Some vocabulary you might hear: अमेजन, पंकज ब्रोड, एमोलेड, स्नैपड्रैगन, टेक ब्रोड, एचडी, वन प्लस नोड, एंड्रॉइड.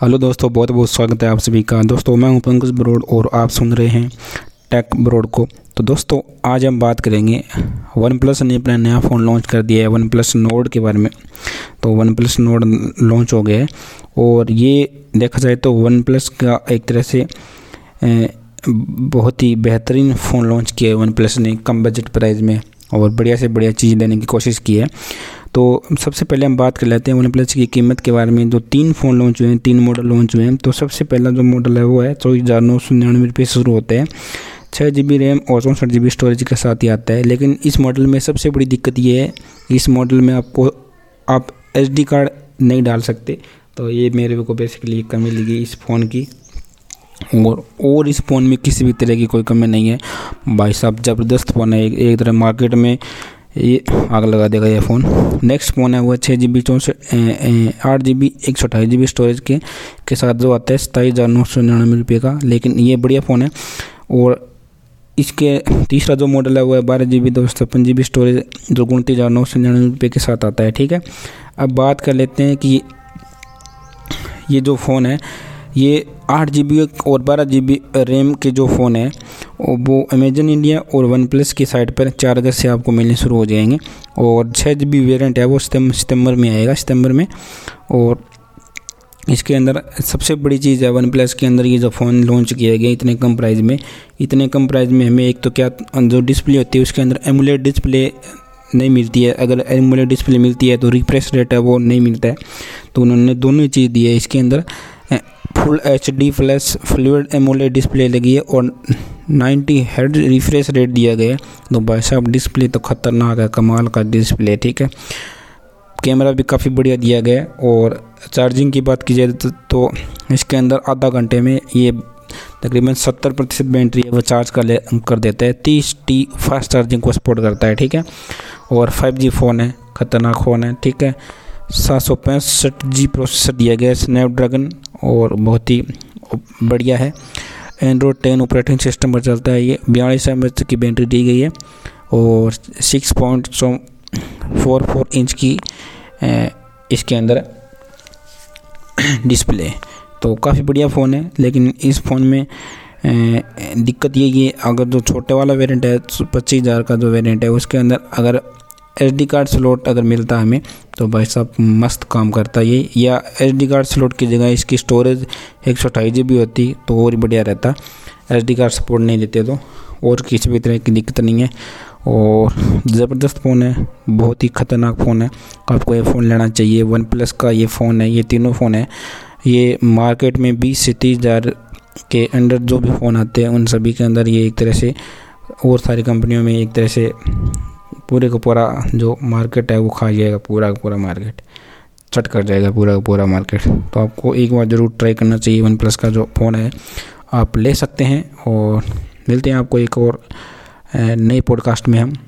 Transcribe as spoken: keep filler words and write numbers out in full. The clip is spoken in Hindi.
हेलो दोस्तों, बहुत बहुत स्वागत है आप सभी का। दोस्तों मैं हूं पंकज ब्रोड और आप सुन रहे हैं टेक ब्रोड को। तो दोस्तों आज हम बात करेंगे वन प्लस ने अपना नया फ़ोन लॉन्च कर दिया है वन प्लस नोड के बारे में। तो वन प्लस नोड लॉन्च हो गया है और ये देखा जाए तो वन प्लस का एक तरह से बहुत ही बेहतरीन फ़ोन लॉन्च किया है वन प्लस ने कम बजट प्राइस में और बढ़िया से बढ़िया चीज़ देने की कोशिश की है। तो सबसे पहले हम बात कर लेते हैं वन प्लस की कीमत के बारे में। जो तीन फ़ोन लॉन्च हुए हैं, तीन मॉडल लॉन्च हुए हैं। तो सबसे पहला जो मॉडल है वो है चौबीस हज़ार नौ सौ निन्यानवे रुपये से शुरू होता है, छः जी बी रैम और चौंसठ जी बी स्टोरेज के साथ ही आता है। लेकिन इस मॉडल में सबसे बड़ी दिक्कत ये है, इस मॉडल में आपको आप एच डी कार्ड नहीं डाल सकते। तो ये मेरे को बेसिकली कमी लगी इस फ़ोन की, और और इस फ़ोन में किसी भी तरह की कोई कमी नहीं है। भाई साहब ज़बरदस्त फ़ोन है, एक तरह मार्केट में ये आग लगा देगा ये फ़ोन। नेक्स्ट फ़ोन है वो छः जी बी चौंसठ आठ जी बी एक सौ अट्ठाईस जी बी स्टोरेज के के साथ जो आता है सताईस हज़ार नौ सौ निन्यानवे रुपये का। लेकिन ये बढ़िया फ़ोन है। और इसके तीसरा जो मॉडल है वो है बारह जी बी दो सौ छप्पन जी बी स्टोरेज जो उनतीस हज़ार नौ सौ निन्यानवे रुपये के साथ आता है। ठीक है, अब बात कर लेते हैं कि ये जो फ़ोन है ये आठ जी बी और बारह जी बी रैम के जो फ़ोन है वो अमेजन इंडिया और वन प्लस की साइट पर चार अगस्त से आपको मिलने शुरू हो जाएंगे। और छः जी बी वेरियंट है वो सितंबर में आएगा, सितंबर में। और इसके अंदर सबसे बड़ी चीज़ है वन प्लस के अंदर ये जो फ़ोन लॉन्च किया गया इतने कम प्राइस में, इतने कम प्राइस में हमें एक तो क्या जो डिस्प्ले होती है उसके अंदर एमोलेड डिस्प्ले नहीं मिलती है। अगर एमोलेड डिस्प्ले मिलती है तो रिफ्रेश रेट है वो नहीं मिलता है। तो उन्होंने दोनों चीज़ दी है। इसके अंदर full एचडी plus fluid एमोलेड display लगी है और नब्बे हर्ट्ज रिफ्रेश रेट दिया गया है। तो भाई साहब डिस्प्ले तो ख़तरनाक है, कमाल का डिस्प्ले। ठीक है, कैमरा भी काफ़ी बढ़िया दिया गया है। और चार्जिंग की बात की जाए तो इसके अंदर आधा घंटे में ये तकरीबन सत्तर प्रतिशत बैटरी वो चार्ज कर ले कर देता है। तीस टी फास्ट चार्जिंग को सपोर्ट करता है। ठीक है, और फाइव जी फ़ोन है, ख़तरनाक फ़ोन है। ठीक है, सात सौ पैंसठ जी प्रोसेसर दिया गया है स्नैपड्रैगन और बहुत ही बढ़िया है। एंड्रॉइड टेन ऑपरेटिंग सिस्टम पर चलता है ये। बयालीस एम एच की बैटरी दी गई है और six point four four inch की इसके अंदर डिस्प्ले। तो काफ़ी बढ़िया फ़ोन है। लेकिन इस फ़ोन में दिक्कत ये ये अगर जो छोटे वाला वेरिएंट है पच्चीस हज़ार का जो वेरिएंट है उसके अंदर अगर एच डी कार्ड स्लॉट अगर मिलता है हमें तो भाई साहब मस्त काम करता है ये। या एच डी कार्ड स्लॉट की जगह इसकी स्टोरेज एक सौ अट्ठाईस जी बी होती तो और बढ़िया रहता। एच डी कार्ड सपोर्ट नहीं देते तो और किसी भी तरह की दिक्कत नहीं है। और ज़बरदस्त फ़ोन है, बहुत ही ख़तरनाक फ़ोन है। आपको ये फ़ोन लेना चाहिए। वन प्लस का ये फ़ोन है, ये तीनों फ़ोन है। ये मार्केट में बीस से तीस हज़ार के अंडर जो भी फ़ोन आते हैं उन सभी के अंदर ये एक तरह से और सारी कंपनियों में एक तरह से पूरे का पूरा जो मार्केट है वो खा जाएगा, पूरा का पूरा मार्केट चट कर जाएगा, पूरा का पूरा मार्केट। तो आपको एक बार ज़रूर ट्राई करना चाहिए वन प्लस का जो फ़ोन है, आप ले सकते हैं। और मिलते हैं आपको एक और नए पॉडकास्ट में हम।